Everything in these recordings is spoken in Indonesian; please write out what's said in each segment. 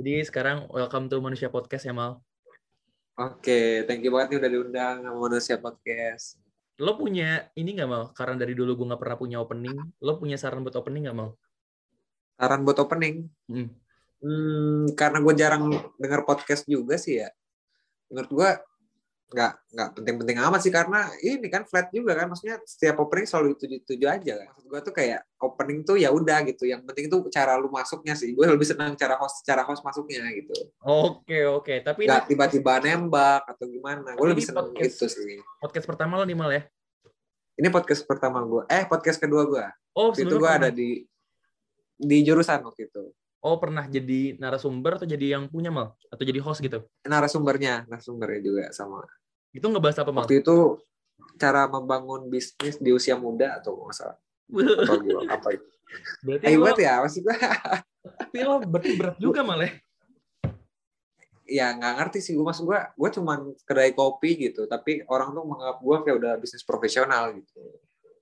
Jadi sekarang welcome to Manusia Podcast ya, Mal. Oke, thank you banget nih udah diundang sama Manusia Podcast. Lo punya ini nggak, Mal? Karena dari dulu gue nggak pernah punya opening. Lo punya saran buat opening nggak, Mal? Saran buat opening? Karena gue jarang denger podcast juga sih ya. Menurut gue nggak penting-penting amat sih, karena ini kan flat juga kan, maksudnya setiap opening selalu itu aja kan. Maksud gue tuh kayak opening tuh ya udah gitu, yang penting tuh cara lu masuknya sih. Gue lebih senang cara host masuknya gitu. Oke. Tapi nggak tiba-tiba nembak atau gimana, gue lebih senang gitu sih. Podcast pertama lo nih, Mal, ya? Ini podcast pertama gue, podcast kedua gue. Oh, itu gue ada di jurusan waktu itu. Oh, pernah jadi narasumber atau jadi yang punya, Mal? Atau jadi host gitu? Narasumbernya juga sama. Itu ngebahas apa, Mal? Waktu itu cara membangun bisnis di usia muda atau masalah. Atau gitu, apa itu? Berarti hebat ya, maksud gue. Tapi lo berat juga, Mal, ya? Ya, nggak ngerti sih. Gue cuma kedai kopi gitu. Tapi orang tuh menganggap gue kayak udah bisnis profesional gitu.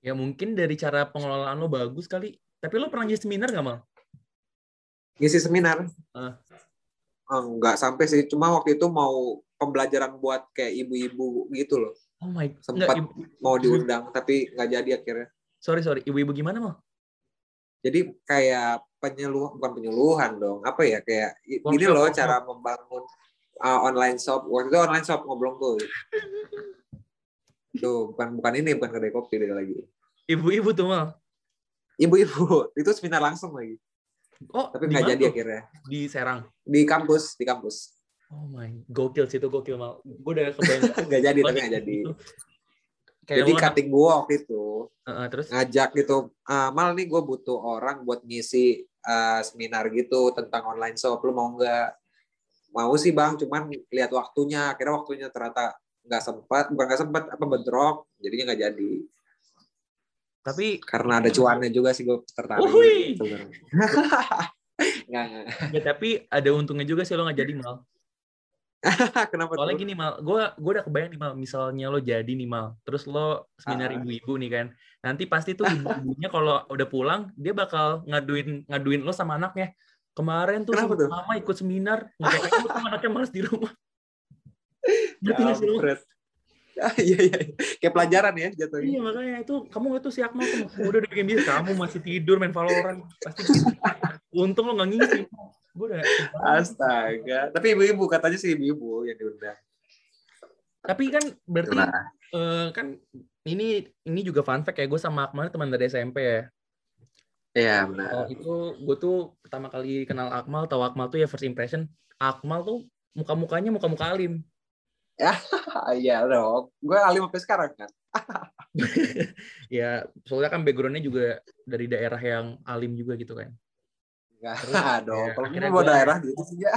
Ya, mungkin dari cara pengelolaan lo bagus kali. Tapi lo pernah jadi seminar nggak, Mal? Ngisi seminar? Enggak sampai sih, cuma waktu itu mau pembelajaran buat kayak ibu-ibu gitu loh. Oh my God. Sempat mau diundang tapi nggak jadi akhirnya. Sorry, ibu-ibu gimana, Mal? Jadi kayak bukan penyuluhan dong, apa ya, kayak ini loh cara membangun online shop. Waktu itu online shop Ngoblong Kuy. Tuh, bukan kedai kopi deh lagi. Ibu-ibu tuh, Mal. Ibu-ibu, itu seminar langsung lagi. Oh, tapi nggak jadi akhirnya. Di Serang. Di kampus. Oh my, gokil sih itu, gokil, Mal. Gue udah kebayang. Nggak jadi. Gitu. Jadi cutting gue waktu itu. Terus? Ngajak gitu. Mal, nih gue butuh orang buat ngisi seminar gitu tentang online shop. Lu mau nggak? Mau sih, Bang. Cuman lihat waktunya. Akhirnya waktunya ternyata nggak sempat apa bentrok. Jadinya nggak jadi. Tapi karena ada cuannya juga sih gue tertarik. Nggak. Ya, tapi ada untungnya juga sih lo nggak jadi, Mal. Kenapa? Soalnya gini, Mal, gue udah kebayang nih, Mal, misalnya lo jadi nih, Mal, terus lo seminar ibu-ibu nih kan, nanti pasti tuh ibu-ibunya kalau udah pulang dia bakal ngaduin lo sama anaknya. Kemarin tuh mama ikut seminar, nggak sama anaknya malas di rumah. Nggak sih lo? Iya. Kayak pelajaran ya jatuhnya. Iya, makanya itu kamu itu si Akmal tuh udah bikin bisnis, kamu masih tidur main Valorant. Pasti gitu. Untung lo enggak ngisi. Gue udah astaga. Tapi ibu-ibu katanya sih ibu-ibu yang diundang. Tapi kan berarti kan ini juga fun fact ya, gue sama Akmal teman dari SMP ya. Iya, benar. Itu gue tuh pertama kali kenal Akmal, tahu Akmal tuh ya first impression. Akmal tuh muka-mukanya alim. Ya, iya dong. Gue alim sampai sekarang kan. Ya, soalnya kan background-nya juga dari daerah yang alim juga gitu kan. Enggak dong. Kalau ini mau daerah gitu sih ya.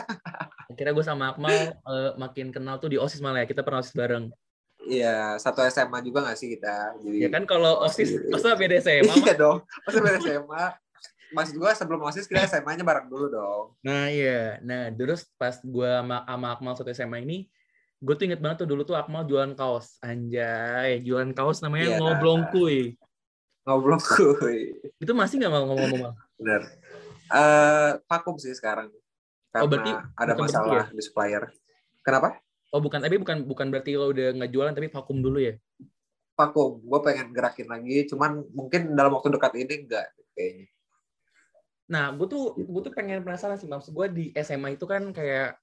Akhirnya gue sama Akmal makin kenal tuh di OSIS malah ya. Kita pernah OSIS bareng. Iya, satu SMA juga nggak sih kita? Jadi, ya kan kalau OSIS, masa beda SMA? Iya dong, masa beda SMA. Maksud gue sebelum OSIS kita SMA-nya bareng dulu dong. Nah iya, nah terus pas gue sama Akmal satu SMA ini, gue tuh inget banget tuh dulu tuh Akmal jualan kaos. Anjay, jualan kaos namanya Ngoblong Kuy. Ngoblong Kuy. Itu masih nggak mau ngomong-ngomong? Bener. Vakum sih sekarang. Karena berarti ada masalah ya? Di supplier. Kenapa? Oh bukan, tapi bukan berarti lo udah nggak jualan tapi vakum dulu ya? Vakum. Gue pengen gerakin lagi. Cuman mungkin dalam waktu dekat ini nggak kayaknya. Nah, gue tuh pengen penasaran sih. Maksud gue di SMA itu kan kayak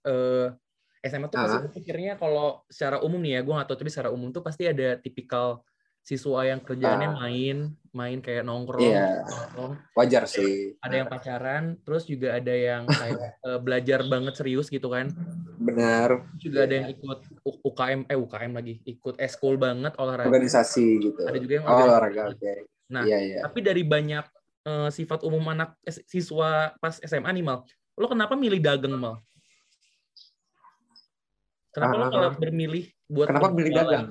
SMA tuh pasti pikirnya kalau secara umum nih ya, gue nggak tahu tapi secara umum tuh pasti ada tipikal siswa yang kerjaannya main kayak nongkrong. Iya. Nongkrong. Wajar sih. Ada yang pacaran, terus juga ada yang kayak belajar banget serius gitu kan. Benar. Terus juga ada yang ikut UKM lagi, ikut eskul banget olahraga. Organisasi gitu. Ada juga yang olahraga. Okay. Nah, iya. Tapi dari banyak sifat umum anak siswa pas SMA nih, Mal, lo kenapa milih dagang, Mal? Kenapa lo kalau bermilih buat kenapa milih dagang?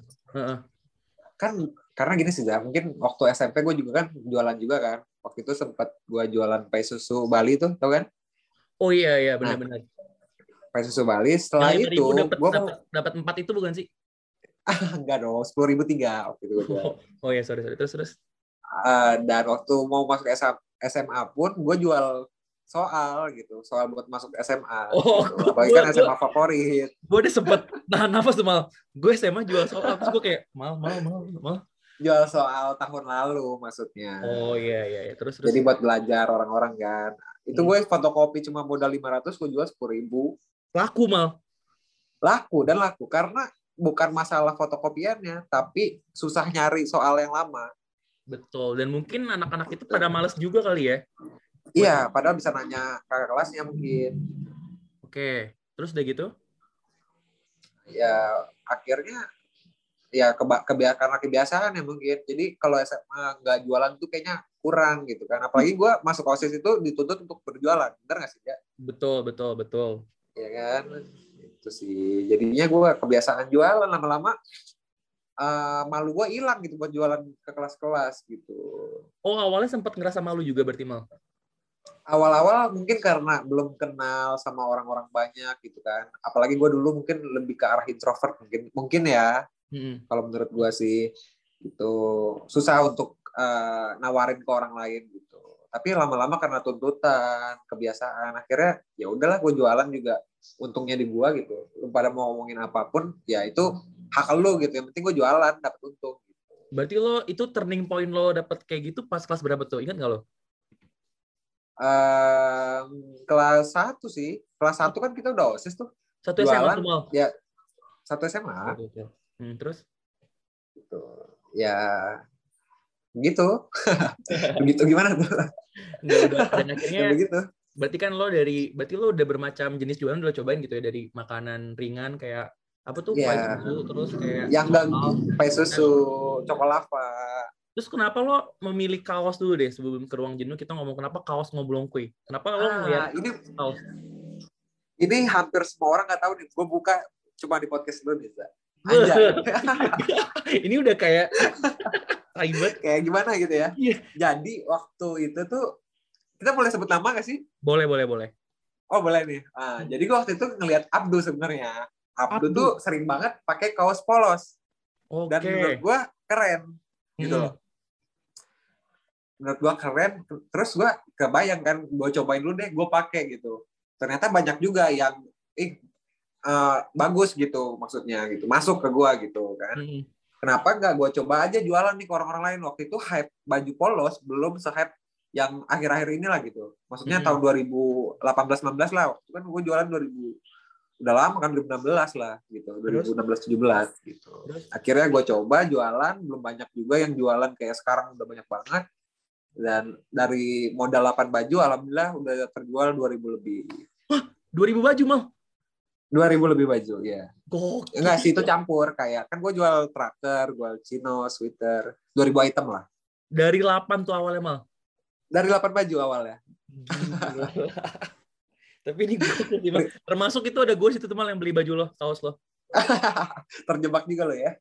Kan karena gini sih, ya. Mungkin waktu SMP gue juga kan jualan juga kan. Waktu itu sempat gue jualan pai susu Bali tuh, tau kan? Oh iya benar-benar. Pai susu Bali. Setelah nah, itu gue dapat 4 itu bukan sih? Enggak dong, 10.003 waktu itu. Oh iya, sorry terus. Dan waktu mau masuk SMA pun gue jual soal gitu, soal buat masuk SMA. Oh, gitu. Apalagi kan SMA favorit. Gue udah sempet nahan nafas tuh, Mal. Gue SMA jual soal, terus gue kayak mal. Jual soal tahun lalu maksudnya. Oh iya. Terus. Jadi buat belajar orang-orang kan. Itu gue fotokopi cuma modal 500, gue jual 10.000. Laku, Mal. Laku. Karena bukan masalah fotokopiannya, tapi susah nyari soal yang lama. Betul. Dan mungkin anak-anak itu pada malas juga kali ya. Iya, padahal bisa nanya kakak kelasnya mungkin. Oke, terus udah gitu? Ya, akhirnya ya karena kebiasaan ya mungkin. Jadi kalau SMA nggak jualan tuh kayaknya kurang gitu kan. Apalagi gue masuk OSIS itu dituntut untuk berjualan. Bener nggak sih, ya? Betul. Iya kan? Itu sih. Jadinya gue kebiasaan jualan lama-lama. Malu gue hilang gitu buat jualan ke kelas-kelas gitu. Oh, awalnya sempat ngerasa malu juga berarti, Mal? Awal-awal mungkin karena belum kenal sama orang-orang banyak gitu kan. Apalagi gue dulu mungkin lebih ke arah introvert mungkin ya. Kalau menurut gue sih itu susah untuk nawarin ke orang lain gitu. Tapi lama-lama karena tuntutan, kebiasaan, akhirnya ya udahlah gue jualan juga. Untungnya di gue gitu. Lu pada mau ngomongin apapun, ya itu hak lu gitu. Yang penting gue jualan, dapet untung. Gitu. Berarti lo itu turning point lo dapet kayak gitu pas kelas berapa tuh? Ingat nggak lo? Kelas 1 sih. Kelas 1 kan kita udah OSIS tuh. Satu SMA tuh, Mal. Ya, satu SMA. Terus? Gitu. Ya, gitu. Begitu gimana tuh? Dan akhirnya, begitu. Berarti kan lo berarti lo udah bermacam jenis jualan udah cobain gitu ya. Dari makanan ringan kayak, apa tuh? Yeah. Pie susu, terus kayak. Yang gak, pie susu, cokolava. Terus kenapa lo memilih kaos dulu deh sebelum ke ruang jenuh kita ngomong kenapa kaos Ngoblong Kuy? Kenapa lo ngeliat kaos? Ini hampir semua orang nggak tahu nih. Gue buka cuma di podcast lo nih, Zah. Ini udah kayak ribet. Kayak gimana gitu ya? Yeah. Jadi waktu itu tuh kita boleh sebut nama nggak sih? Boleh. Oh boleh nih. Nah, jadi gue waktu itu ngelihat Abdu sebenarnya. Abdu tuh sering banget pakai kaos polos. Okay. Dan menurut gue keren gitu loh. Menurut gue keren, terus gue kebayang kan, gue cobain dulu deh, gue pakai gitu. Ternyata banyak juga yang bagus gitu maksudnya gitu, masuk ke gue gitu kan. Kenapa nggak gue coba aja jualan nih ke orang-orang lain? Waktu itu hype baju polos belum se-hype yang akhir-akhir ini lah gitu. Maksudnya tahun 2018-19 lah, waktu kan gue jualan 2000, udah lama kan 2016 lah gitu, 2016-17 gitu. Akhirnya gue coba jualan, belum banyak juga yang jualan kayak sekarang udah banyak banget. Dan dari modal 8 baju, alhamdulillah udah terjual 2.000 lebih. Wah, 2.000 baju, Mal? 2.000 lebih baju, ya. Gokil. Enggak sih, itu campur. Kayak, kan gue jual tracker, jual chino, sweater. 2.000 item lah. Dari 8 tuh awalnya, Mal? Dari 8 baju awalnya. Tapi ini gue, termasuk itu ada gue situ, Mal, yang beli baju lo, kaos lo. Terjebak juga lo ya.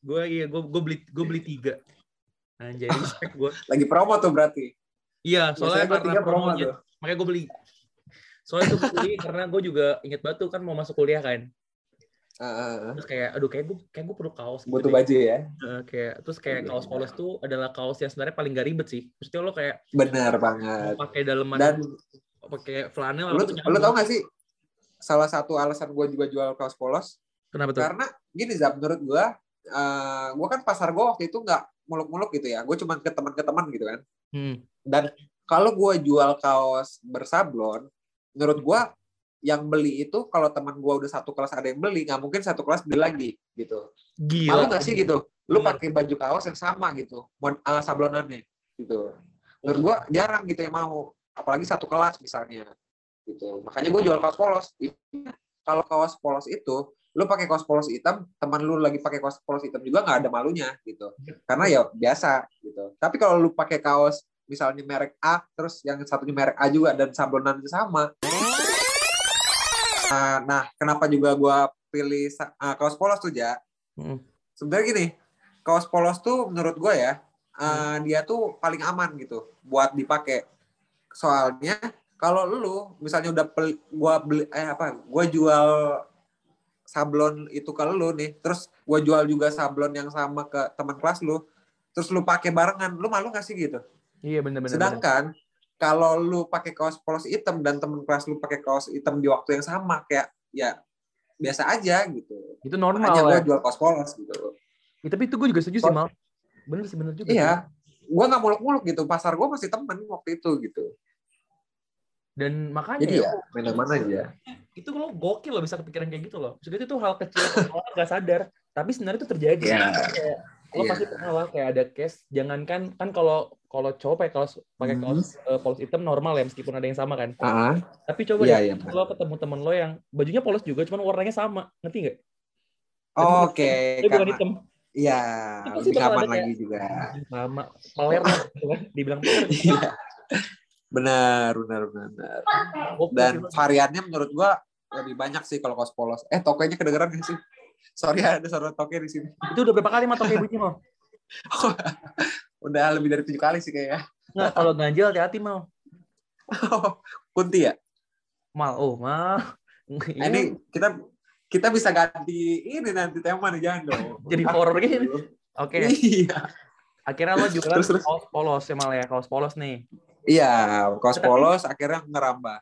Gue beli 3. Anjay, respect gue. Lagi promo tuh berarti. Iya, soalnya karena promonya. Tuh. Makanya gue beli. Soalnya gue beli karena gue juga inget banget tuh kan mau masuk kuliah kan. Terus kayak, aduh kayak gue perlu kaos. Butuh gitu baju deh. Ya. Terus kayak kaos polos tuh adalah kaos yang sebenarnya paling gak ribet sih. Maksudnya lo kayak. Bener banget. Pakai daleman. Dan pakai flanel. Lo tau gak sih? Salah satu alasan gue juga jual kaos polos. Kenapa tuh? Karena gini, Zab, menurut gue. Gue kan pasar gue waktu itu gak muluk-muluk gitu ya, gue cuma ke teman-teman gitu kan. Dan kalau gue jual kaos bersablon, menurut gue yang beli itu kalau teman gue udah satu kelas ada yang beli, nggak mungkin satu kelas beli lagi gitu. Gila. Malu nggak sih gitu? Lu pakai baju kaos yang sama gitu, sablonannya gitu. Menurut gue jarang gitu yang mau, apalagi satu kelas misalnya gitu. Makanya gue jual kaos polos. Kalau kaos polos itu lu pakai kaos polos hitam, teman lu lagi pakai kaos polos hitam juga nggak ada malunya gitu, karena ya biasa gitu. Tapi kalau lu pakai kaos misalnya merek A, terus yang satunya merek A juga dan sablonan sama. Nah, kenapa juga gue pilih kaos polos tuh, Ja? Sebenarnya gini, kaos polos tuh menurut gue ya, dia tuh paling aman gitu buat dipakai. Soalnya kalau lu misalnya udah gue jual sablon itu ke lu nih, terus gue jual juga sablon yang sama ke teman kelas lu, terus lu pakai barengan, lu malu nggak sih gitu? Iya benar-benar. Sedangkan Kalau lu pakai kaos polos hitam dan temen kelas lu pakai kaos hitam di waktu yang sama, kayak ya biasa aja gitu. Itu normal. Hanya gue jual kaos polos gitu. Ya, tapi itu gue juga setuju sih, Mal. Bener sih, bener juga. Iya. Gue nggak muluk-muluk gitu. Pasar gue masih temen waktu itu gitu. Dan makanya jadi ya, mana-mana aja. Itu lo gokil lo bisa kepikiran kayak gitu loh. Maksudnya itu hal kecil orang nggak sadar. Tapi sebenarnya itu terjadi. Yeah. Kayak, lo pasti pernah lah kayak ada case. Jangankan kan kalau cowok pakai kaos polos hitam normal ya, meskipun ada yang sama kan. Tapi coba lo ketemu temen lo yang bajunya polos juga, cuman warnanya sama, ngerti nggak? Oke. Bukan hitam. Iya. Lebih aman lagi juga. Sama. Peler lah, dibilang peler. Iya. Benar. Dan variannya menurut gua lebih banyak sih kalau kaos polos. Tokenya kedengeran nggak sih? Sorry ada suara toke di sini. Itu udah berapa kali mah toke bunyi mau? Udah lebih dari 7 kali sih kayaknya. Nggak, kalau ganjil hati-hati mau. Kunti ya? Mal. Ini kita bisa ganti ini nanti tema nih, jangan dong. Jadi horror gini. Oke. Iya. Akhirnya lo jualan kaos polos ya Mal ya, kaos polos nih. Iya, kaos polos akhirnya ngerambah.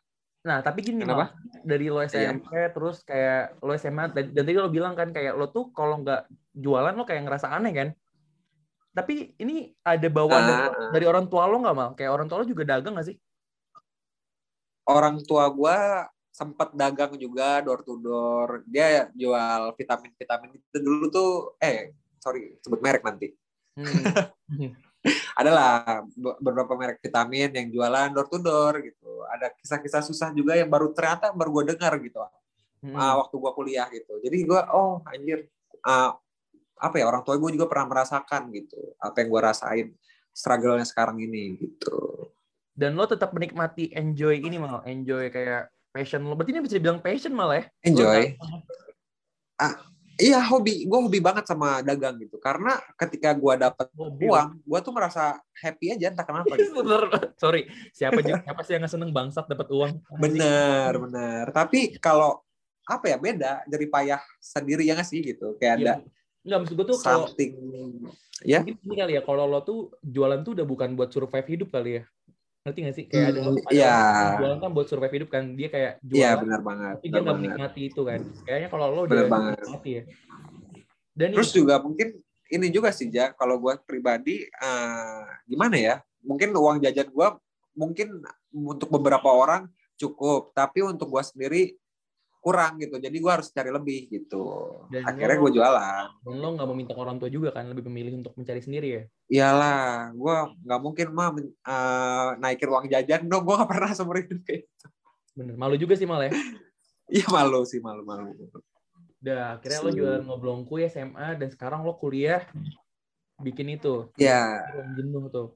Nah, tapi gini Mal, dari lo SMP terus kayak lo SMA dan tadi lo bilang kan kayak lo tuh kalau nggak jualan lo kayak ngerasa aneh kan? Tapi ini ada bawaan dari orang tua lo nggak Mal? Kayak orang tua lo juga dagang nggak sih? Orang tua gue sempat dagang juga door to door. Dia jual vitamin itu dulu tuh. Sorry sebut merek nanti. Adalah beberapa merek vitamin yang jualan door to door gitu. Ada kisah-kisah susah juga yang baru gue dengar gitu. Waktu gue kuliah gitu. Jadi gue orang tua gue juga pernah merasakan gitu apa yang gue rasain, struggle-nya sekarang ini gitu. Dan lo tetap menikmati enjoy ini Mal, enjoy kayak passion lo. Berarti ini bisa dibilang passion malah ya? Enjoy. Iya, hobi. Gue hobi banget sama dagang gitu. Karena ketika gue dapet uang, gue tuh merasa happy aja entah kenapa gitu. Sorry, siapa sih yang gak seneng bangsat dapet uang? Bener. Tapi kalau beda dari payah sendiri ya gak sih gitu. Kayak ada nggak, maksud gue tuh something ya. Ini kali ya kalau lo tuh jualan tuh udah bukan buat survive hidup kali ya, ngerti nggak sih? Kayak ada jualan kan buat survive hidup kan, dia kayak jualan. Iya benar banget. Tapi dia nggak menikmati itu kan. Kayaknya kalau lo udah menikmati ya. Dan terus juga mungkin ini juga sih ja, kalau gue pribadi gimana ya? Mungkin uang jajan gue mungkin untuk beberapa orang cukup, tapi untuk gue sendiri kurang gitu, jadi gue harus cari lebih gitu. Dan akhirnya gue jualan. Dan lo nggak meminta orang tua juga kan, lebih memilih untuk mencari sendiri ya? Iyalah, gue nggak mungkin naikin uang jajan dong, gue nggak pernah seumur hidup kayak itu. Bener, malu juga sih Mal ya? Iya malu. Udah, akhirnya lo jualan Ngoblong Kuy SMA dan sekarang lo kuliah bikin itu. Iya. Ruang Jenuh tuh.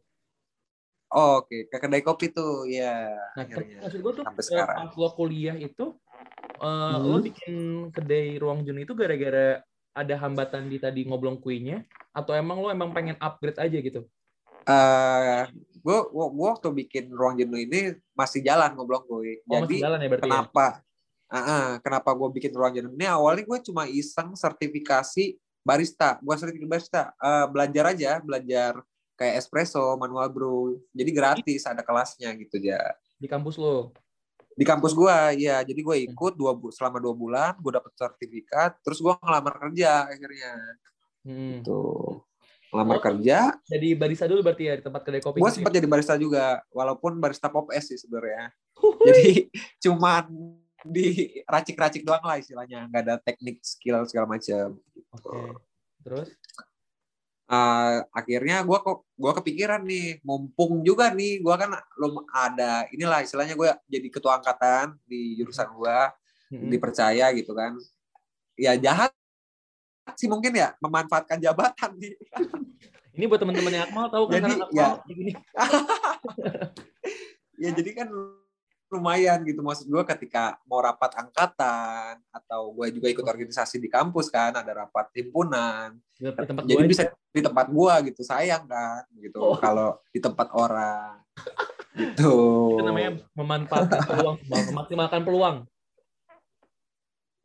Oke. Ke kedai kopi tuh, ya. Nah, maksud gue tuh pas lo kuliah itu. Lo bikin kedai Ruang Jenuh itu gara-gara ada hambatan di tadi Ngoblong Kuinya atau emang lo pengen upgrade aja gitu? Gue waktu bikin Ruang Jenuh ini masih jalan Ngoblong Kuy. Jadi jalan ya, kenapa gue bikin Ruang Jenuh ini? Awalnya gue cuma iseng sertifikasi barista. Gue sertifikasi barista, belajar kayak espresso, manual brew. Jadi gratis, ada kelasnya gitu ya. Di kampus lo? Di kampus gue, ya. Jadi gue ikut selama 2 bulan, gue dapet sertifikat, terus gue ngelamar kerja akhirnya. Gitu. Ngelamar kerja. Jadi barista dulu berarti ya di tempat kedai kopi? Gue sempat jadi barista juga, walaupun barista pop es sih sebenarnya. Jadi cuman di racik-racik doang lah istilahnya, nggak ada teknik, skill segala macam. Okay. Terus? Akhirnya gue kepikiran nih, mumpung juga nih gue kan belum ada inilah istilahnya, gue jadi ketua angkatan di jurusan gue, dipercaya gitu kan ya. Jahat sih mungkin ya, memanfaatkan jabatan nih. Ini buat teman-teman yang Akmal tahu kan, jadi ya jadi kan lumayan gitu, maksud gue ketika mau rapat angkatan atau gue juga ikut organisasi di kampus kan, ada rapat himpunan jadi bisa di tempat gue gitu. Sayang kan gitu kalau di tempat orang gitu. Itu namanya memanfaatkan peluang, memaksimalkan peluang,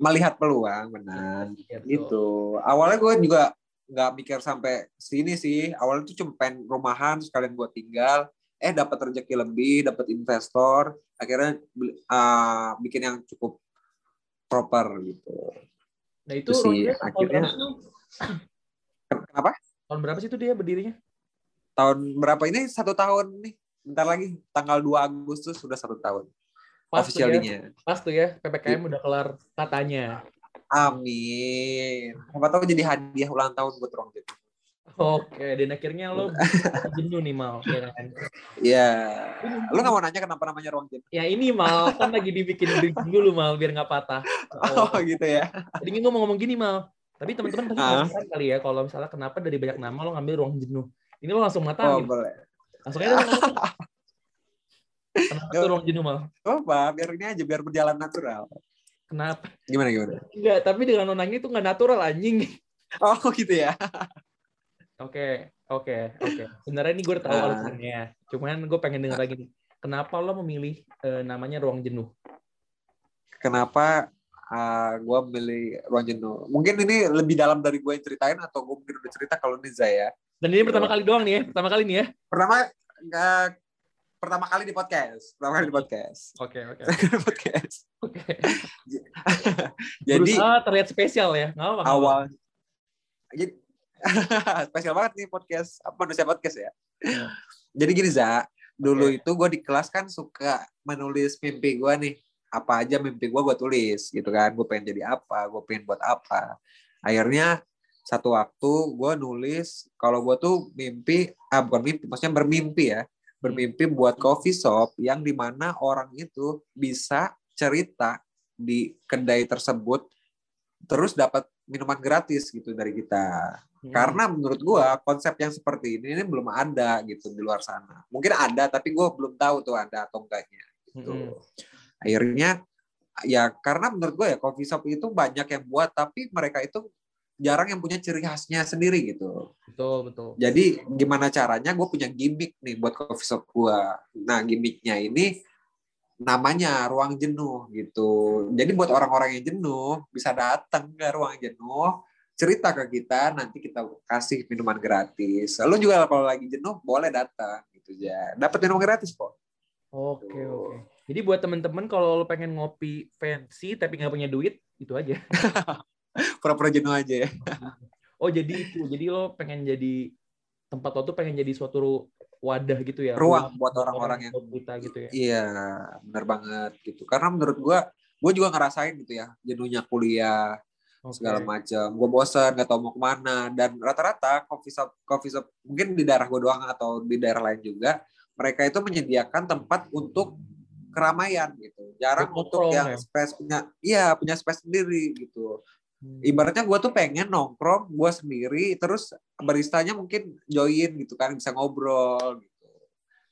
melihat peluang. Benar gitu. Awalnya gue juga nggak mikir sampai sini sih, awalnya tuh cuma pengen rumahan sekalian gue tinggal. dapat rezeki lebih, dapat investor, akhirnya bikin yang cukup proper gitu. Nah itu sih, akhirnya kenapa? Tahun berapa sih itu dia berdirinya? Tahun berapa ini? 1 tahun nih. Bentar lagi tanggal 2 Agustus sudah 1 tahun. Officialnya. Pas tuh ya, PPKM udah kelar katanya. Amin. Siapa tahu jadi hadiah ulang tahun buat Ruang Jenuh. Oke, dan akhirnya lo jenuh nih Mal. Iya. Lo nggak mau nanya kenapa namanya Ruang Jenuh? Ya ini Mal, kan lagi dibikin dulu Mal biar nggak patah. Oh gitu ya. Jadi ngomong-ngomong gini Mal. Tapi teman-teman pasti penasaran kali ya kalau misalnya kenapa dari banyak nama lo ngambil Ruang Jenuh. Ini lo langsung ngatain. Oh boleh. Langsung aja. Kenapa tuh Ruang Jenuh Mal? Coba biar ini aja biar berjalan natural. Kenapa? Gimana? Enggak, tapi dengan lo nanya itu nggak natural anjing. Oh gitu ya. Oke. Sebenarnya ini gue tahu alasannya. Cuman gue pengen dengar lagi nih. Kenapa lo memilih namanya Ruang Jenuh? Kenapa? Gue beli Ruang Jenuh. Mungkin ini lebih dalam dari gue yang ceritain atau gue mungkin udah cerita kalau Niza ya. Dan ini pertama kali doang nih ya? Pertama kali di podcast. Oke. Jadi berusaha terlihat spesial ya? Awal. Jadi, spesial banget nih podcast. Manusia Podcast ya. Jadi gini Za, dulu itu gue di kelas kan suka menulis mimpi gue nih. Apa aja mimpi gue tulis gitu kan. Gue pengen jadi apa, gue pengen buat apa. Akhirnya satu waktu gue nulis, kalau gue tuh bermimpi ya. Bermimpi buat coffee shop yang dimana orang itu bisa cerita di kedai tersebut. Terus dapat minuman gratis gitu dari kita. Karena menurut gue konsep yang seperti ini belum ada gitu di luar sana. Mungkin ada tapi gue belum tahu tuh ada atau enggaknya gitu. Akhirnya ya karena menurut gue ya coffee shop itu banyak yang buat tapi mereka itu jarang yang punya ciri khasnya sendiri gitu. Betul. Jadi gimana caranya gue punya gimmick nih buat coffee shop gue. Nah gimmicknya ini namanya Ruang Jenuh gitu. Jadi buat orang-orang yang jenuh bisa datang ke Ruang Jenuh, cerita ke kita, nanti kita kasih minuman gratis. Lo juga kalau lagi jenuh boleh datang gitu ya. Dapat minuman gratis kok. Oke. Jadi buat temen-temen kalau lo pengen ngopi fancy tapi nggak punya duit, itu aja. Pura-pura jenuh aja ya. Oh jadi itu, jadi lo pengen jadi tempat lo tuh pengen jadi suatu wadah gitu ya? Ruang buat orang-orang yang buta gitu ya? Iya, benar banget gitu. Karena menurut gue juga ngerasain gitu ya, jenuhnya kuliah, segala macam. Gue bosan, nggak tahu mau kemana. Dan rata-rata coffee shop mungkin di daerah gue doang atau di daerah lain juga. Mereka itu menyediakan tempat untuk keramaian gitu. Jarang untuk yang space punya space sendiri gitu. Ibaratnya gue tuh pengen nongkrong gue sendiri terus baristanya mungkin join gitu kan bisa ngobrol gitu.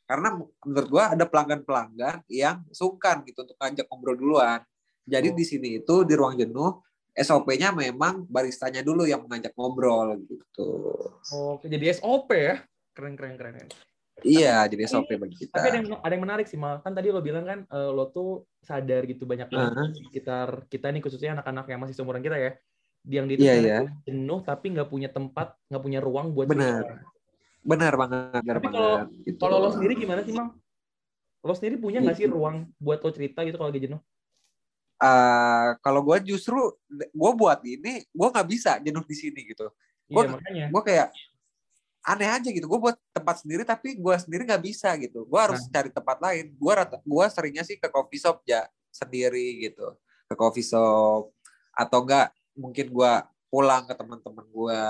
Karena menurut gue ada pelanggan-pelanggan yang sungkan gitu untuk ngajak ngobrol duluan. Jadi di sini itu di Ruang Jenuh SOP-nya memang baristanya dulu yang ngajak ngobrol gitu. Oke, jadi SOP ya. Keren. Iya, jadi SOP bagi kita. Tapi ada yang menarik sih, Mal. Kan tadi lo bilang kan lo tuh sadar gitu banyak sekitar kita nih khususnya anak-anak yang masih seumuran kita ya, yang di jenuh tapi nggak punya tempat, nggak punya ruang buat. Benar banget. Tapi kalau lo sendiri gimana sih, Mal? Lo sendiri punya nggak sih ruang buat lo cerita gitu kalau lagi jenuh? Kalau gue justru gue buat ini, gue nggak bisa jenuh di sini gitu. Gue kayak aneh aja gitu, gue buat tempat sendiri tapi gue sendiri nggak bisa gitu, gue harus cari tempat lain. Gue seringnya sih ke coffee shop ya sendiri gitu, ke coffee shop atau enggak mungkin gue pulang ke teman-teman gue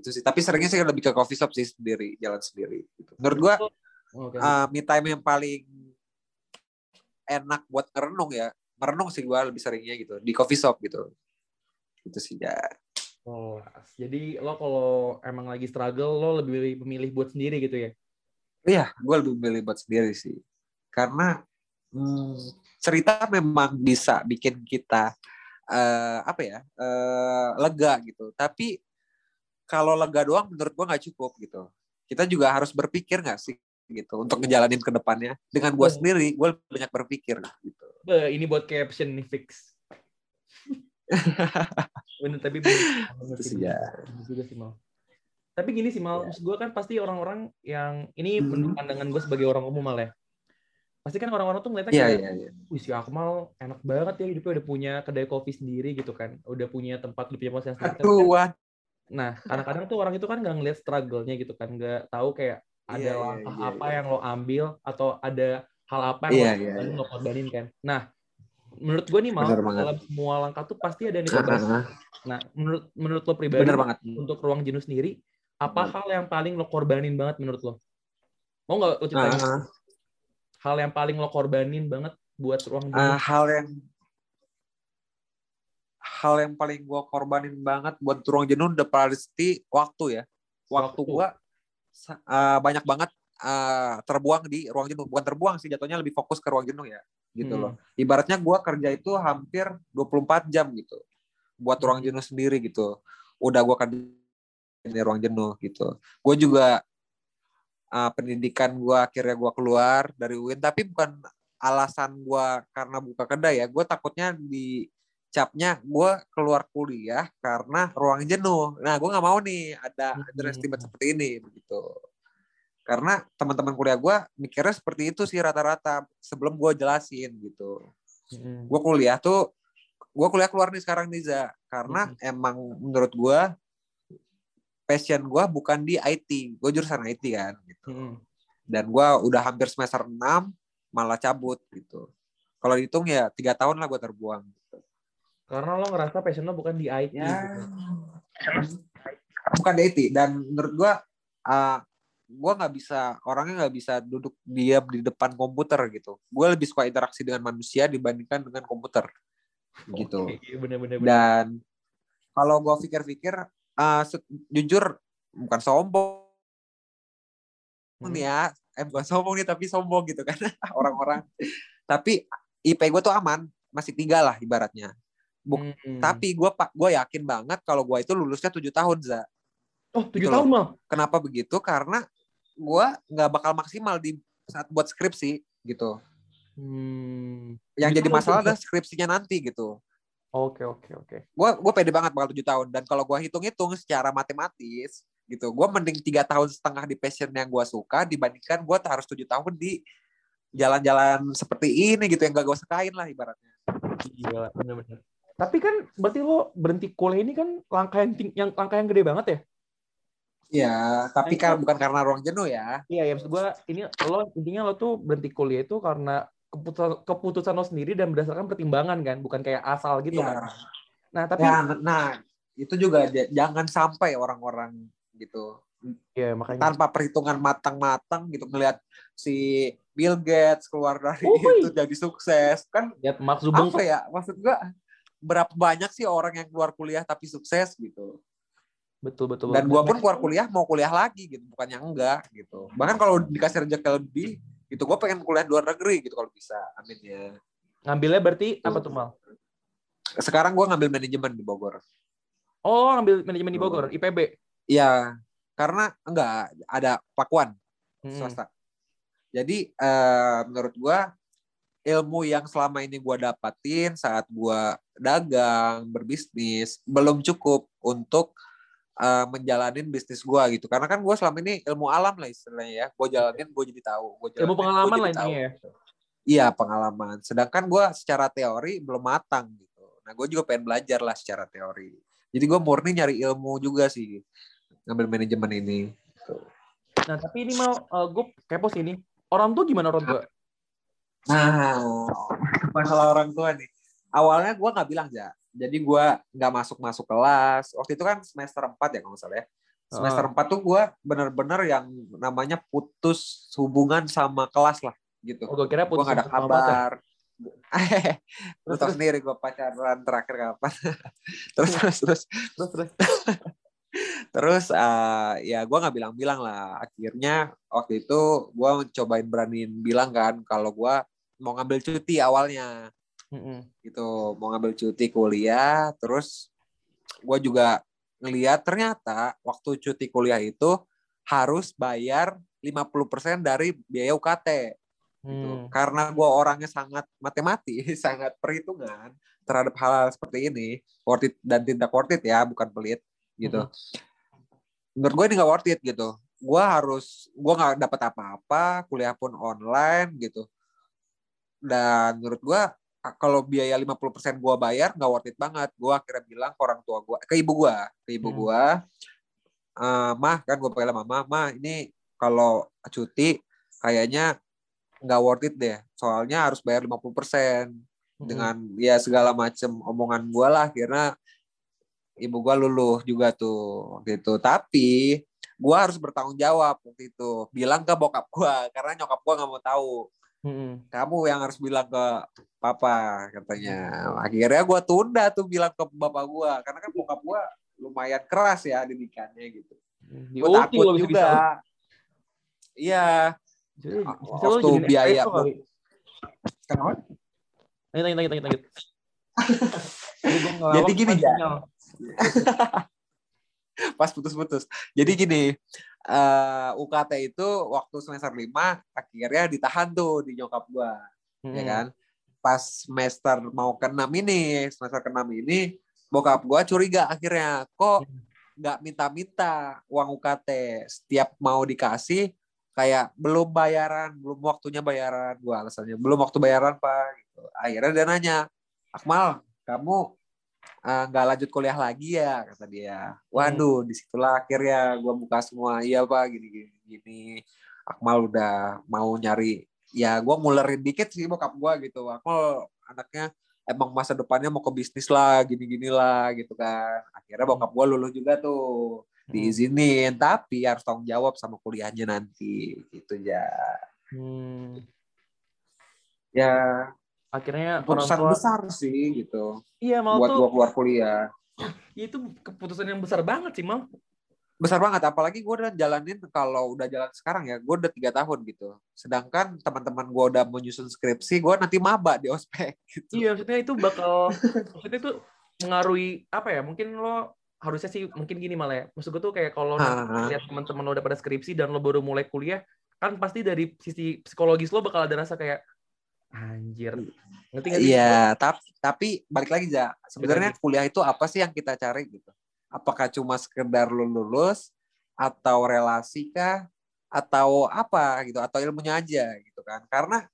itu sih. Tapi seringnya sih lebih ke coffee shop sih sendiri, jalan sendiri. Gitu. Menurut gue me time yang paling enak buat merenung sih gue lebih seringnya gitu di coffee shop gitu, itu sih ya. Oh, jadi lo kalau emang lagi struggle lo lebih memilih buat sendiri gitu ya? Iya, gue lebih memilih buat sendiri sih. Karena cerita memang bisa bikin kita lega gitu. Tapi kalau lega doang menurut gue nggak cukup gitu. Kita juga harus berpikir nggak sih gitu untuk ngejalanin ke depannya. Dengan gue sendiri gue banyak berpikir gitu. Ini buat caption nih fix. Bener, tapi bener. Bener, bener. Tapi gini sih, Mal, gue kan pasti orang-orang yang, ini pandangan gue sebagai orang umum, Mal, ya. Pasti kan orang-orang tuh ngeliatnya wih, si Akmal enak banget ya hidupnya, udah punya kedai kopi sendiri gitu kan. Udah punya tempat, udah punya proses. Kan? Nah, kadang-kadang tuh orang itu kan gak ngeliat struggle-nya gitu kan. Gak tahu kayak ada langkah apa yang lo ambil, atau ada hal apa yang lo korbanin kan. Nah, menurut gue nih, Mal, dalam semua langkah tuh pasti ada yang dikorbanin. Nah, menurut lo pribadi, untuk ruang jenuh sendiri, apa hal yang paling lo korbanin banget menurut lo? Mau nggak lo ceritain? Hal yang paling lo korbanin banget buat ruang jenuh? Hal yang paling gue korbanin banget buat ruang jenuh udah pasti waktu ya. Waktu gue banyak banget terbuang di ruang jenuh. Bukan terbuang sih, jatuhnya lebih fokus ke ruang jenuh ya. Gitu loh. Ibaratnya gue kerja itu hampir 24 jam gitu. Buat ruang jenuh sendiri gitu. Udah gue kerja di ruang jenuh gitu. Gue juga pendidikan gue akhirnya gue keluar dari UIN, tapi bukan alasan gue karena buka kedai ya. Gue takutnya dicapnya gue keluar kuliah karena ruang jenuh. Nah, gue nggak mau nih ada underestimate seperti ini begitu. Karena teman-teman kuliah gue mikirnya seperti itu sih rata-rata sebelum gue jelasin gitu. Gue kuliah tuh, gue kuliah keluar nih sekarang Niza karena emang menurut gue passion gue bukan di IT, gue jurusan IT kan, gitu. Dan gue udah hampir semester 6 malah cabut gitu. Kalau dihitung ya 3 tahun lah gue terbuang. Gitu. Karena lo ngerasa passion lo bukan di IT. Ya, gitu. Bukan di IT. Dan menurut gue nggak bisa, orangnya nggak bisa duduk diam di depan komputer gitu. Gue lebih suka interaksi dengan manusia dibandingkan dengan komputer, gitu. Okay, bener. Dan kalau gue pikir-pikir jujur bukan sombong ya, bukan sombong nih tapi sombong gitu kan orang-orang. Tapi IP gue tuh aman, masih 3 lah ibaratnya. Tapi gue yakin banget kalau gue itu lulusnya 7 tahun za. Oh 7 gitu tahun loh. Mal. Kenapa begitu? Karena gue nggak bakal maksimal di saat buat skripsi gitu. Yang jadi masalah adalah skripsinya nanti gitu. Oke. Gue pede banget bakal 7 tahun. Dan kalau gue hitung-hitung secara matematis gitu, gue mending 3,5 tahun di passion yang gue suka dibandingkan gue harus 7 tahun di jalan-jalan seperti ini gitu yang gak gue sukain lah ibaratnya. Iya, benar-benar. Tapi kan berarti lo berhenti kuliah ini kan langkah yang gede banget ya? Iya, tapi kan bukan karena ruang jenuh ya. Iya, ya maksud gue ini lo intinya lo tuh berhenti kuliah itu karena keputusan lo sendiri dan berdasarkan pertimbangan kan, bukan kayak asal gitu kan. Nah tapi itu juga jangan sampai orang-orang gitu makanya tanpa perhitungan matang-matang gitu ngelihat si Bill Gates keluar dari itu jadi sukses kan ya, apa ya maksud gua berapa banyak sih orang yang keluar kuliah tapi sukses gitu. Betul dan gua pun keluar kuliah mau kuliah lagi gitu, bukannya enggak gitu. Bahkan kalau dikasih rezeki lebih gitu, gue pengen kuliah luar negeri gitu kalau bisa, amin ya. Ngambilnya berarti apa tuh Mal? Sekarang gue ngambil manajemen di Bogor. Oh, ngambil manajemen di Bogor, IPB? Iya, karena enggak ada pakuan swasta. Jadi menurut gue ilmu yang selama ini gue dapatin saat gue dagang berbisnis belum cukup untuk menjalanin bisnis gue gitu, karena kan gue selama ini ilmu alam lah istilahnya ya, gue jalanin gue jadi tahu, ilmu pengalaman lah ini ya. Iya pengalaman, sedangkan gue secara teori belum matang gitu. Nah gue juga pengen belajar lah secara teori, jadi gue murni nyari ilmu juga sih ngambil manajemen ini. Nah tapi ini mau gue kepo sih ini orang tua gimana orang tua? Nah masalah orang tua nih, awalnya gue nggak bilang aja. Jadi gue nggak masuk kelas. Waktu itu kan semester 4 ya kalau nggak salah ya. Semester 4 tuh gue bener-bener yang namanya putus hubungan sama kelas lah gitu. Gue kira putus. Gue nggak ada kabar. Lu tau sendiri gue pacaran terakhir kapan. Terus ya gue nggak bilang-bilang lah. Akhirnya waktu itu gue cobain beraniin bilang kan kalau gue mau ngambil cuti awalnya. Gitu mau ngambil cuti kuliah. Terus gue juga ngeliat ternyata waktu cuti kuliah itu harus bayar 50% dari biaya UKT gitu. Karena gue orangnya sangat matematis, sangat perhitungan terhadap hal seperti ini, worth it dan tidak worth it ya, bukan pelit gitu. menurut gue ini nggak worth it gitu. Gue nggak dapat apa-apa, kuliah pun online gitu. Dan menurut gue kalau biaya 50% gue bayar nggak worth it banget. Gue akhirnya bilang ke orang tua gue, ke ibu gue, mah kan gue panggil mama, mah ini kalau cuti kayaknya nggak worth it deh. Soalnya harus bayar 50% dengan ya segala macam omongan gue lah. Akhirnya ibu gue luluh juga tuh gitu. Tapi gue harus bertanggung jawab waktu itu. Bilang ke bokap gue, karena nyokap gue nggak mau tahu. Kamu yang harus bilang ke papa katanya. Akhirnya gue tunda tuh bilang ke bapak gue, karena kan bokap gue lumayan keras ya didikannya gitu. Gue takut juga. Iya. Waktu biaya. Kenapa? Langit. Jadi gini ya. Pas putus-putus. Jadi gini, UKT itu waktu semester 5 akhirnya ditahan tuh di nyokap gue, ya kan. Pas semester mau ke-6 ini, bokap gue curiga akhirnya, kok nggak minta-minta uang UKT. Setiap mau dikasih kayak belum bayaran, belum waktunya bayaran. Gue alasannya belum waktu bayaran pak. Gitu. Akhirnya dia nanya, Akmal, kamu nggak lanjut kuliah lagi ya kata dia. Waduh, disitulah akhirnya gue buka semua. Iya pak, gini. Akmal udah mau nyari. Ya gue ngulerin dikit sih bokap gue gitu. Akmal anaknya emang masa depannya mau ke bisnis lah, gini-gini lah gitu kan. Akhirnya bokap gue lulus juga tuh, diizinin. Tapi harus tanggung jawab sama kuliahnya nanti gitu ya. Ya. Akhirnya keputusan orang tua besar sih gitu. Iya, Mal, buat gue keluar kuliah. Itu keputusan yang besar banget sih, Mal. Besar banget, apalagi gue udah jalanin, kalau udah jalan sekarang ya, gue udah 3 tahun gitu. Sedangkan teman-teman gue udah menyusun skripsi, gue nanti maba di ospek gitu. Iya, maksudnya itu bakal maksudnya itu mengaruhi apa ya? Mungkin lo harusnya sih mungkin gini Mal ya. Maksud gue tuh kayak kalau lihat teman-teman lo udah pada skripsi dan lo baru mulai kuliah, kan pasti dari sisi psikologis lo bakal ada rasa kayak anjir. Ngerti? Iya, tapi balik lagi aja. Sebenarnya kuliah itu apa sih yang kita cari gitu? Apakah cuma sekedar lulus atau relasi kah atau apa gitu, atau ilmunya aja gitu kan? Karena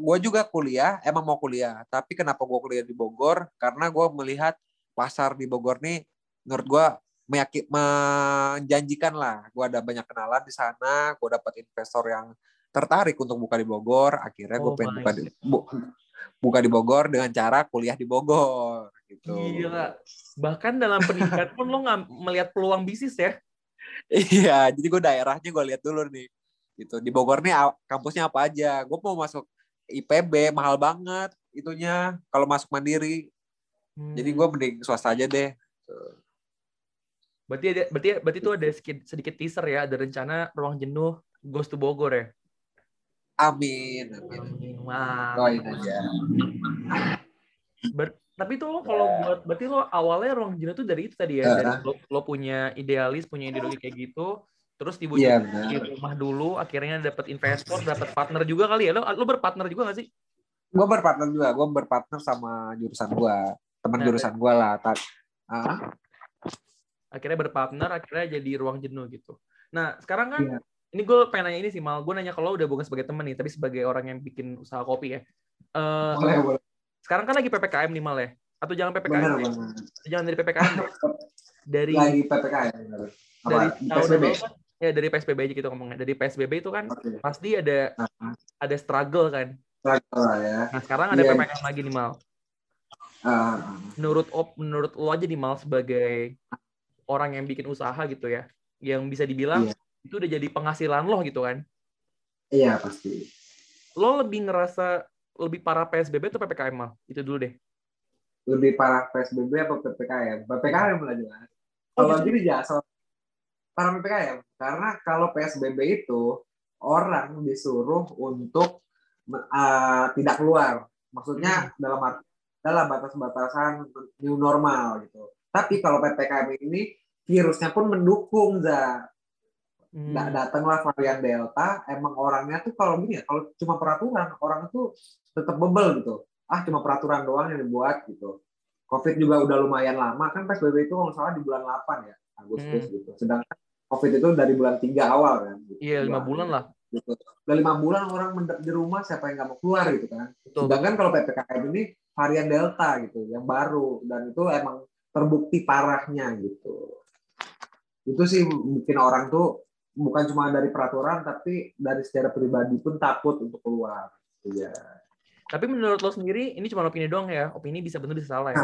gue juga kuliah, emang mau kuliah, tapi kenapa gue kuliah di Bogor? Karena gue melihat pasar di Bogor nih menurut gue menjanjikan lah. Gue ada banyak kenalan di sana, gue dapat investor yang tertarik untuk buka di Bogor. Akhirnya gue pengen buka di Bogor dengan cara kuliah di Bogor gitu. Gila. Bahkan dalam pendidikan pun lo melihat peluang bisnis ya. Iya, jadi gue daerahnya gue lihat dulu nih. Gitu. Di Bogor nih kampusnya apa aja. Gue mau masuk IPB mahal banget itunya kalau masuk mandiri. Jadi gue mending swasta aja deh. Berarti itu ada sedikit teaser ya, ada rencana Ruang Jenuh goes to Bogor ya. Amin. Wah. Wow. Aja. Tapi itu kalau buat berarti lo awalnya Ruang Jenuh itu dari itu tadi ya, dari lo punya idealis, punya ideologi kayak gitu, terus dibujuk di rumah dulu, akhirnya dapat investor, dapat partner juga kali ya. Lo berpartner juga nggak sih? Gue berpartner juga, gue berpartner sama jurusan gue, teman jurusan gue lah. Akhirnya berpartner, akhirnya jadi Ruang Jenuh gitu. Nah sekarang kan. Yeah. Ini gue pengen nanya ini sih, Mal. Gue nanya kalau udah bukan sebagai teman nih, tapi sebagai orang yang bikin usaha kopi ya. Boleh. Sekarang kan lagi PPKM nih, Mal ya. Atau jangan PPKM. Jangan dari PPKM. Dari lagi PPKM. Dari PSBB. Ya dari PSBB aja gitu ngomongnya. Dari PSBB itu kan pasti ada struggle kan. Struggle ya. Nah sekarang ada PPKM lagi nih, Mal. Menurut lo aja nih, Mal, sebagai orang yang bikin usaha gitu ya, yang bisa dibilang itu udah jadi penghasilan lo gitu kan? Iya pasti. Lo lebih ngerasa lebih parah PSBB atau PPKM mal? Itu dulu deh. Lebih parah PSBB atau PPKM? PPKM lah jelas. Kalau gini aja parah PPKM, karena kalau PSBB itu orang disuruh untuk tidak keluar, maksudnya dalam batas-batasan new normal gitu. Tapi kalau PPKM ini virusnya pun mendukung za. Datanglah varian Delta, emang orangnya tuh kalau gini ya, kalau cuma peraturan, orang tuh tetap bebel gitu. Cuma peraturan doang yang dibuat gitu. Covid juga udah lumayan lama, kan PSBB itu kalau nggak salah di bulan 8 ya, Agustus gitu. Sedangkan COVID itu dari bulan 3 awal kan. Iya, 5 bulan lah. Gitu. Udah 5 bulan orang mendek di rumah, siapa yang nggak mau keluar gitu kan. Betul. Sedangkan kalau PPKM ini varian Delta gitu, yang baru. Dan itu emang terbukti parahnya gitu. Itu sih bikin orang tuh bukan cuma dari peraturan, tapi dari secara pribadi pun takut untuk keluar. Iya. Tapi menurut lo sendiri, ini cuma opini doang ya? Opini bisa benar bisa salah ya?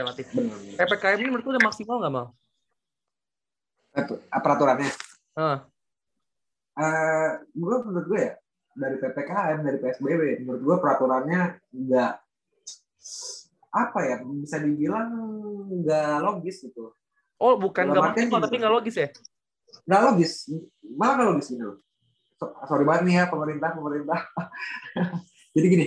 Relatif. PPKM ini menurut lo udah maksimal nggak, Mal? Peraturannya? Menurut gue ya, dari PPKM, dari PSBB, menurut gue peraturannya nggak, apa ya, bisa dibilang nggak logis gitu. Oh, bukan nggak maksimal, tapi nggak logis ya? Nggak logis. Malah nggak logis gitu. Sorry banget nih ya, pemerintah. Jadi gini,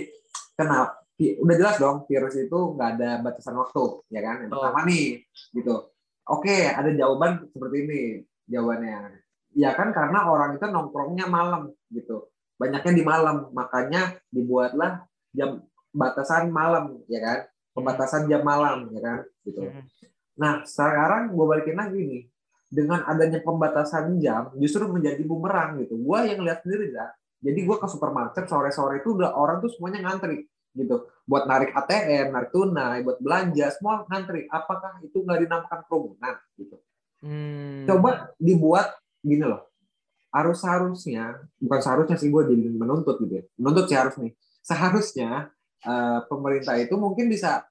kenapa? Udah jelas dong, virus itu nggak ada batasan waktu, ya kan? Yang pertama nih, gitu. Oke, ada jawaban seperti ini, jawabannya. Ya kan, karena orang itu nongkrongnya malam, gitu. Banyaknya di malam, makanya dibuatlah jam batasan malam, ya kan? Pembatasan jam malam, ya kan? Gitu. Nah, sekarang gue balikin lagi nih. Dengan adanya pembatasan jam, justru menjadi bumerang, gitu. Gue yang lihat sendiri, ya. Jadi gue ke supermarket sore-sore itu udah orang tuh semuanya ngantri gitu buat narik ATM, narik tunai, buat belanja, semua ngantri. Apakah itu nggak dinamakan kerumunan gitu? Coba dibuat gini loh. Bukan seharusnya sih gue jadi menuntut gitu ya. Menuntut sih harus nih. Seharusnya pemerintah itu mungkin bisa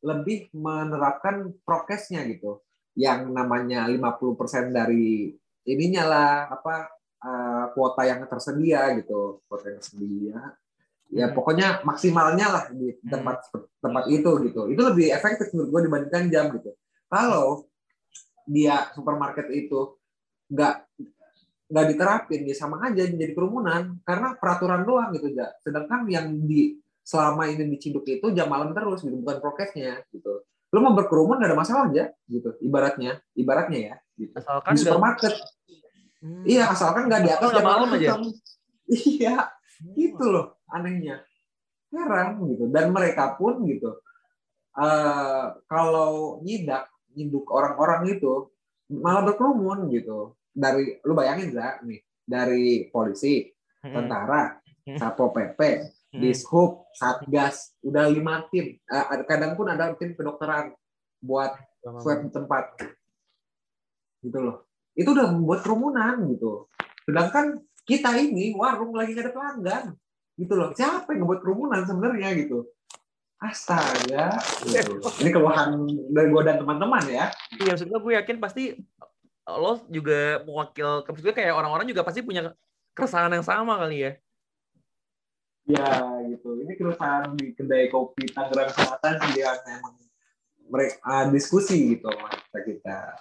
lebih menerapkan prokesnya gitu. Yang namanya 50% dari ininya lah kuota yang tersedia gitu, kuota yang tersedia. Ya pokoknya maksimalnya lah di tempat itu gitu. Itu lebih efektif menurut gue dibandingkan jam gitu. Kalau dia supermarket itu nggak diterapin, ya sama aja jadi kerumunan karena peraturan doang gitu ya. Sedangkan yang selama ini diciduk itu jam malam terus gitu, bukan prokesnya gitu. Lo mau berkerumun nggak ada masalah aja gitu. Ibaratnya ya. Gitu. Di supermarket. Iya, asalkan nggak di atas jam malam aja. Iya, gitu loh anehnya. Heran gitu. Dan mereka pun gitu, kalau nyiduk orang-orang itu malah berkerumun gitu. Dari lu bayangin nggak nih, dari polisi, tentara, Satpol PP, Dishub, Satgas, udah 5 tim. Kadang pun ada tim kedokteran buat swab di tempat. Gitu loh. Itu udah membuat kerumunan gitu. Sedangkan kita ini warung lagi nggak ada pelanggan gitu loh. Siapa yang membuat kerumunan sebenarnya gitu? Astaga. Gitu. Ini keluhan dari gue dan teman-teman ya. Iya, maksudnya gue yakin pasti lo juga mewakil, maksudnya kayak orang-orang juga pasti punya keresahan yang sama kali ya. Ya gitu. Ini keresahan di kedai kopi Tangerang Selatan sendirian emang mereka diskusi gitu sama kita.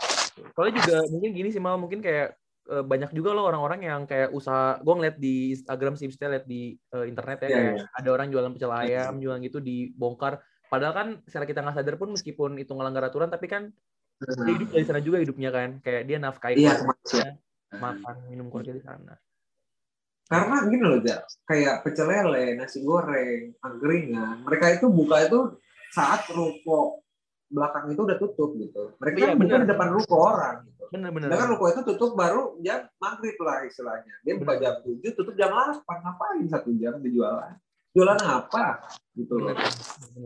Soalnya juga mungkin gini sih, Mal, mungkin kayak banyak juga loh orang-orang yang kayak usaha, gue ngeliat di Instagram sih, misalnya liat di internet ya, kayak ada orang jualan pecel ayam, jualan gitu dibongkar. Padahal kan secara kita nggak sadar pun meskipun itu ngelanggar aturan, tapi kan dia hidup dari sana juga hidupnya kan, kayak dia nafkahin, makan, minum kopi di sana. Karena gini loh, Jar, kayak pecel lele, nasi goreng, angkringan, mereka itu buka itu saat ruko belakang itu udah tutup gitu. Mereka kan bukan di depan ruko orang gitu. Benar. Sedangkan ruko itu tutup baru jam maghrib lah istilahnya. Dia buka jam 7, tutup jam 8. Ngapain 1 jam dijualan? Jualan apa? Gitu loh.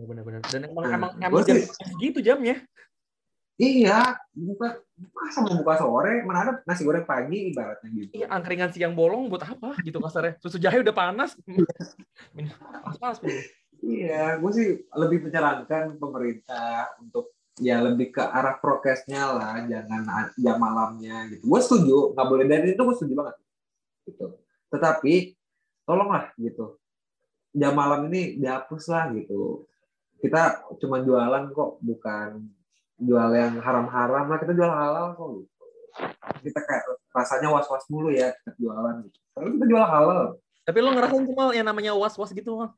Benar. Dan emang jam gitu jamnya. Iya, buka masa mau buka sore, mana ada nasi goreng pagi ibaratnya gitu. Iya, angkringan siang bolong buat apa gitu kasarnya. Susu jahe udah panas. Panas gitu. Iya, gue sih lebih menyarankan pemerintah untuk ya lebih ke arah prokesnya lah, jangan jam malamnya gitu. Gue setuju, nggak boleh dari itu, gue setuju banget gitu. Tetapi tolonglah gitu, jam malam ini dihapus lah gitu. Kita cuma jualan kok, bukan jual yang haram-haram lah, kita jual halal kok gitu. Kita kayak rasanya was-was mulu ya kita jualan gitu. Terus kita jual halal. Tapi lo ngerasain cuma yang namanya was-was gitu kan?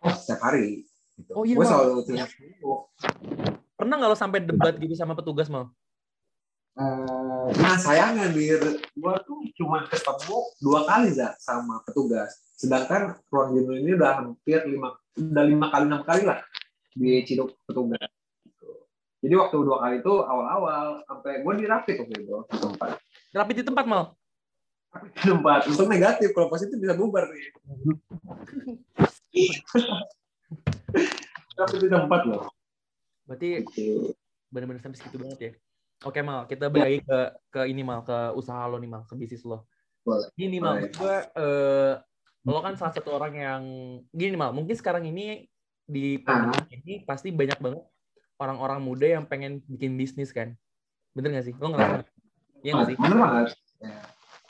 Oh, setiap hari. Gitu. Oh, iya, gue selalu tiap minggu. Pernah nggak lo sampai debat gitu sama petugas, Mal? Nah, sayangnya gue tuh cuma ketemu 2 kali ya sama petugas. Sedangkan Ruang Jenuh ini udah hampir 5 kali 6 kali lah diciduk petugas. Gitu. Jadi waktu 2 kali itu awal-awal sampai gue dirapit waktu itu. Rapid di tempat, Mal? Rapid di tempat. Untung negatif. Kalau positif bisa bubar nih. Rapid di tempat loh. Berarti benar-benar sampai segitu banget ya. Oke, Mal. Kita balik lagi ke ini, Mal. Ke usaha lo nih, Mal. Ke bisnis lo. Boleh. Ini, Mal. Gue... lo kan salah satu orang yang gini Mal, mungkin sekarang ini di pandemi ini pasti banyak banget orang-orang muda yang pengen bikin bisnis kan, bener nggak sih? Lo ngerasa? Iya nggak sih? Bener banget.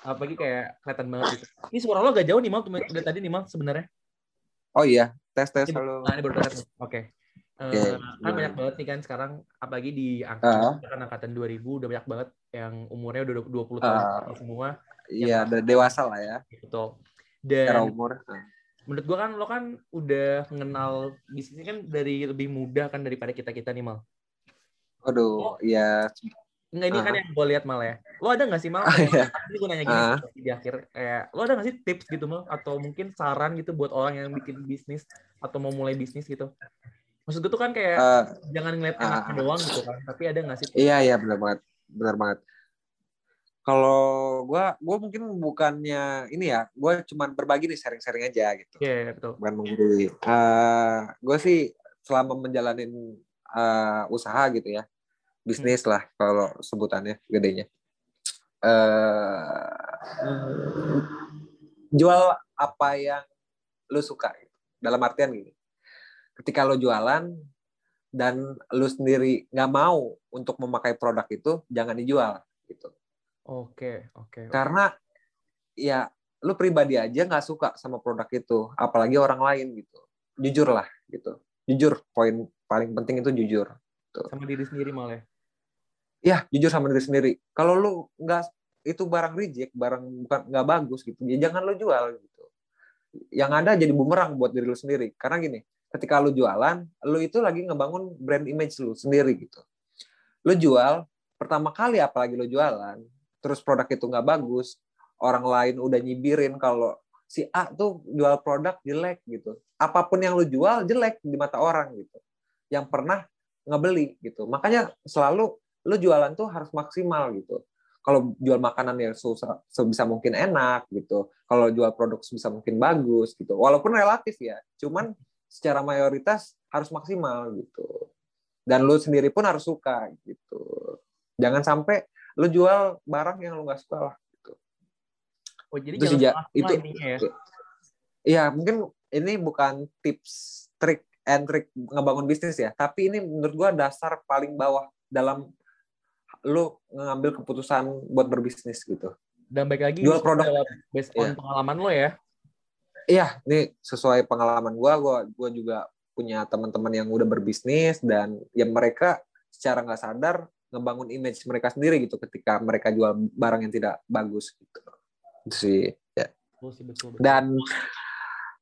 Apalagi kayak kelihatan banget gitu. Ini suara lo gak jauh nih Mal, udah tadi nih Mal sebenarnya. Oh iya, tes halo. Nah, ini baru tes. Oke. Kan banyak banget nih kan sekarang, apalagi di angkatan 2000 udah banyak banget yang umurnya udah 20 tahun semua. Iya, dewasa lah ya. Betul. Dan menurut gue kan lo kan udah mengenal bisnisnya kan dari lebih muda kan daripada kita-kita nih Mal. Aduh, iya. Enggak ini kan yang gue lihat Mal ya. Lo ada nggak sih Mal? Ini gue nanya gini di akhir. Lo ada nggak sih tips gitu Mal? Atau mungkin saran gitu buat orang yang bikin bisnis atau mau mulai bisnis gitu? Maksud gue tuh kan kayak jangan ngeliat anaknya doang gitu kan. Tapi ada nggak sih? Iya benar banget. Kalau gue mungkin bukannya ini ya, gue cuman berbagi nih sharing-sharing aja gitu. Iya, betul. Bukan menggurui. Gue sih selama menjalani usaha gitu ya, bisnis lah kalau sebutannya gedenya. Jual apa yang lu suka gitu. Dalam artian gini, ketika lu jualan dan lu sendiri nggak mau untuk memakai produk itu, jangan dijual gitu. Oke. Karena ya lu pribadi aja nggak suka sama produk itu, apalagi orang lain gitu. Jujur lah gitu. Jujur, poin paling penting itu jujur. Gitu. Sama diri sendiri malah. Ya jujur sama diri sendiri. Kalau lu nggak itu barang reject, barang bukan nggak bagus gitu, ya jangan lu jual gitu. Yang ada jadi bumerang buat diri lu sendiri. Karena gini, ketika lu jualan, lu itu lagi ngebangun brand image lu sendiri gitu. Lu jual pertama kali apalagi lu jualan. Terus produk itu nggak bagus, orang lain udah nyibirin kalau si A tuh jual produk jelek gitu. Apapun yang lu jual jelek di mata orang gitu. Yang pernah ngebeli gitu. Makanya selalu lu jualan tuh harus maksimal gitu. Kalau jual makanan ya sebisa mungkin enak gitu. Kalau jual produk sebisa mungkin bagus gitu. Walaupun relatif ya, cuman secara mayoritas harus maksimal gitu. Dan lu sendiri pun harus suka gitu. Jangan sampai lu jual barang yang lu nggak suka lah gitu. Oh jadi itu ya? Iya mungkin ini bukan tips trik and trick ngebangun bisnis ya, tapi ini menurut gua dasar paling bawah dalam lu ngambil keputusan buat berbisnis gitu. Dan baik lagi jual produk based on pengalaman lo ya. Iya, ini sesuai pengalaman gua juga punya teman-teman yang udah berbisnis dan yang mereka secara nggak sadar ngebangun image mereka sendiri gitu ketika mereka jual barang yang tidak bagus gitu. Itu sih ya. Betul. Dan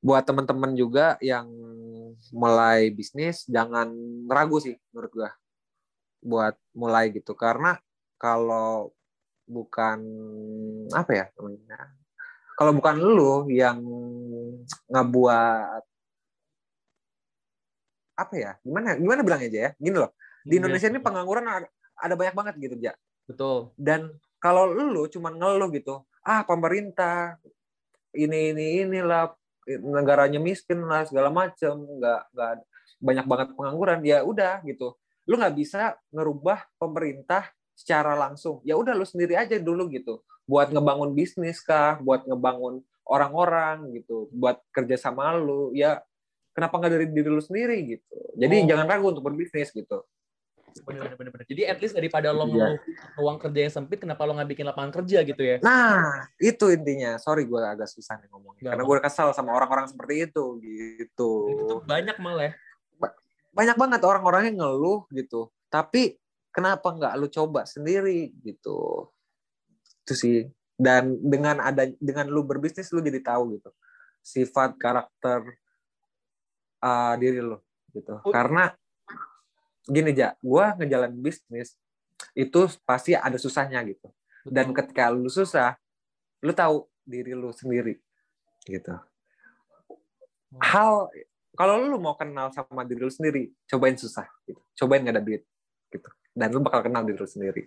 buat teman-teman juga yang mulai bisnis jangan ragu sih menurut gua buat mulai gitu, karena kalau bukan apa ya namanya, kalau bukan lu yang ngebuat apa ya, gimana bilang aja ya, gini loh, di Indonesia ini pengangguran ada banyak banget gitu ya. Betul. Dan kalau lu cuma ngeluh gitu, pemerintah inilah negaranya miskin lah segala macem, nggak banyak banget pengangguran, ya udah gitu. Lu nggak bisa ngerubah pemerintah secara langsung. Ya udah lu sendiri aja dulu gitu. Buat ngebangun bisnis kah, buat ngebangun orang-orang gitu, buat kerja sama lu, ya kenapa nggak dari diri lu sendiri gitu. Jadi jangan ragu untuk berbisnis gitu. Bener. Jadi at least daripada lo ruang kerja yang sempit, kenapa lo nggak bikin lapangan kerja gitu ya? Nah, itu intinya. Sorry gue agak susah nih ngomongnya. Gak karena gue kesal sama orang-orang seperti itu gitu. Itu banyak malah. Banyak banget orang-orangnya ngeluh gitu. Tapi kenapa nggak lo coba sendiri gitu? Itu sih. Dan dengan lo berbisnis lo jadi tahu gitu sifat karakter diri lo gitu. Karena gini aja, gue ngejalan bisnis itu pasti ada susahnya gitu. Dan ketika lu susah, lu tahu diri lu sendiri gitu. Kalau lu mau kenal sama diri lu sendiri, cobain susah gitu. Cobain gak ada duit gitu. Dan lu bakal kenal diri lu sendiri.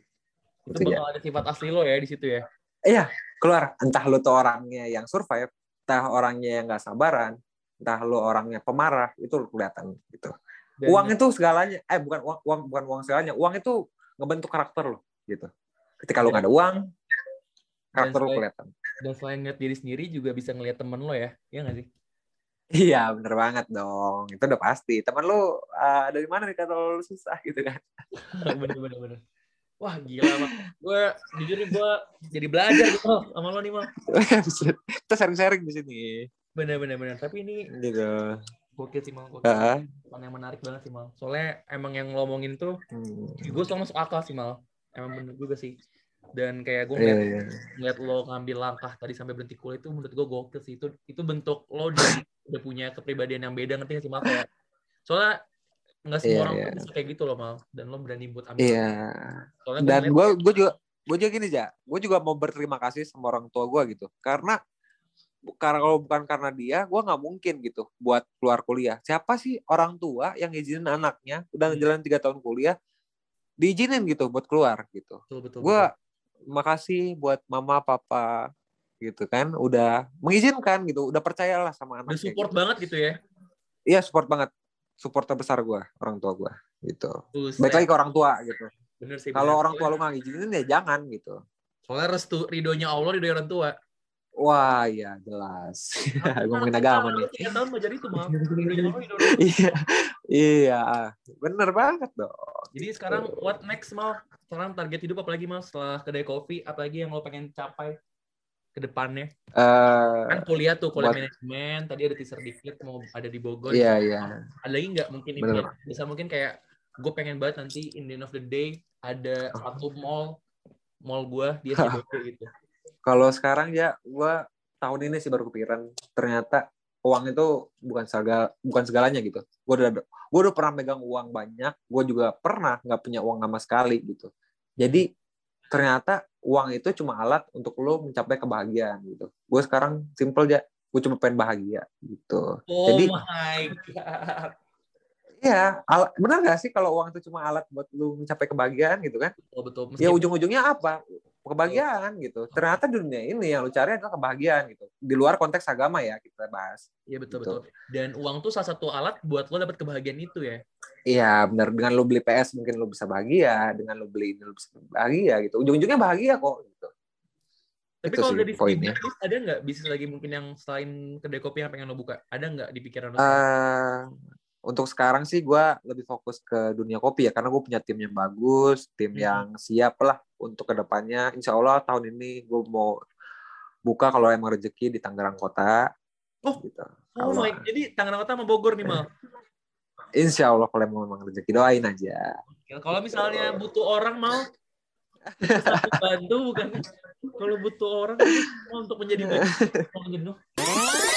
Itu bakal ada sifat asli lo ya di situ ya? Iya, keluar. Entah lo tuh orangnya yang survive, entah orangnya yang nggak sabaran, entah lo orangnya pemarah, itu kelihatan gitu. Dan uang itu segalanya. Bukan uang segalanya. Uang itu ngebentuk karakter lo gitu. Ketika lo nggak ada uang, karakter lo kelihatan. Dan selain ngeliat diri sendiri juga bisa ngeliat temen lo ya, iya nggak sih? Iya, bener banget dong. Itu udah pasti. Temen lu dari mana nih kalau lu susah gitu kan? Bener-bener. Wah, gila, Mak. Jujur nih gue jadi belajar gitu sama lo nih, Mak. Kita sharing-sharing di sini. Bener-bener. Tapi ini gitu. Gokil sih, Mak. Yang menarik banget sih, Mak. Soalnya emang yang ngomongin tuh, gue selalu masuk akal sih, Mak. Emang bener juga sih. Dan kayak gue ngeliat lo ngambil langkah tadi sampai berhenti kuliah itu menurut gue gokil sih. Itu bentuk lo udah punya kepribadian yang beda, ngerti gak sih, Mal? Kayak, soalnya nggak semua orang bisa kayak gitu loh, Mal. Dan lo berani buat ambil. Dan gue juga gini, Ja. Gue juga mau berterima kasih sama orang tua gue gitu. Karena kalau bukan karena dia, gue nggak mungkin gitu buat keluar kuliah. Siapa sih orang tua yang izinin anaknya udah jalan 3 tahun kuliah, diizinin gitu buat keluar gitu. Betul. Gue makasih buat mama, papa, gitu kan, udah mengizinkan gitu, udah percayalah sama anaknya. Support gitu. Banget gitu ya? Iya, support banget. Support terbesar gue, orang tua gue, gitu. Baik lagi ke orang tua gitu. Kalau orang tua lu nggak ngizinin ya jangan gitu. Soalnya restu, ridhonya Allah, ridhonya orang tua. Wah, iya jelas. Ngomongin agama nih. 3 tahun mau jadi itu, Maaf. Iya, bener banget dong. Jadi sekarang what next, Maaf? Sekarang target hidup apa lagi, Maaf? Setelah kedai kopi, apa lagi yang lo pengen capai ke depannya? Kan kuliah tuh, manajemen, tadi ada teaser dikit mau ada di Bogor. Iya. Ada lagi nggak mungkin ini? Bisa mungkin kayak gue pengen banget nanti in the end of the day ada satu mall gue dia di Bogor gitu. Kalau sekarang ya gue tahun ini sih baru kepikiran ternyata uang itu bukan segalanya gitu. Gue udah pernah megang uang banyak, gue juga pernah nggak punya uang sama sekali gitu. Jadi ternyata uang itu cuma alat untuk lo mencapai kebahagiaan gitu. Gue sekarang simple aja, gue cuma pengen bahagia gitu. Jadi, my God. Iya, benar nggak sih kalau uang itu cuma alat buat lo mencapai kebahagiaan gitu kan? Betul. Ya ujung-ujungnya apa? Kebahagiaan gitu. Ternyata dunia ini yang lo cari adalah kebahagiaan gitu. Di luar konteks agama ya kita bahas. Iya betul. Dan uang tuh salah satu alat buat lo dapet kebahagiaan itu ya. Iya benar, dengan lo beli PS mungkin lo bisa bahagia, dengan lo beli ini lo bisa bahagia gitu. Ujung-ujungnya bahagia kok gitu. Tapi itu kalau udah di poinnya, ada nggak bisnis lagi mungkin yang selain kedai kopi yang pengen lo buka? Ada nggak di pikiran lo? Untuk sekarang sih gue lebih fokus ke dunia kopi ya, karena gue punya tim yang bagus, tim yang siap lah untuk kedepannya. Insya Allah tahun ini gue mau buka kalau emang rezeki di Tangerang Kota. Oh, gitu. Jadi Tangerang Kota sama Bogor nih, Mal? Insya Allah kalau emang rezeki, doain aja. Kalau misalnya butuh orang mau, bantu bukan? Kalau butuh orang untuk menjadi baik, mau jenuh.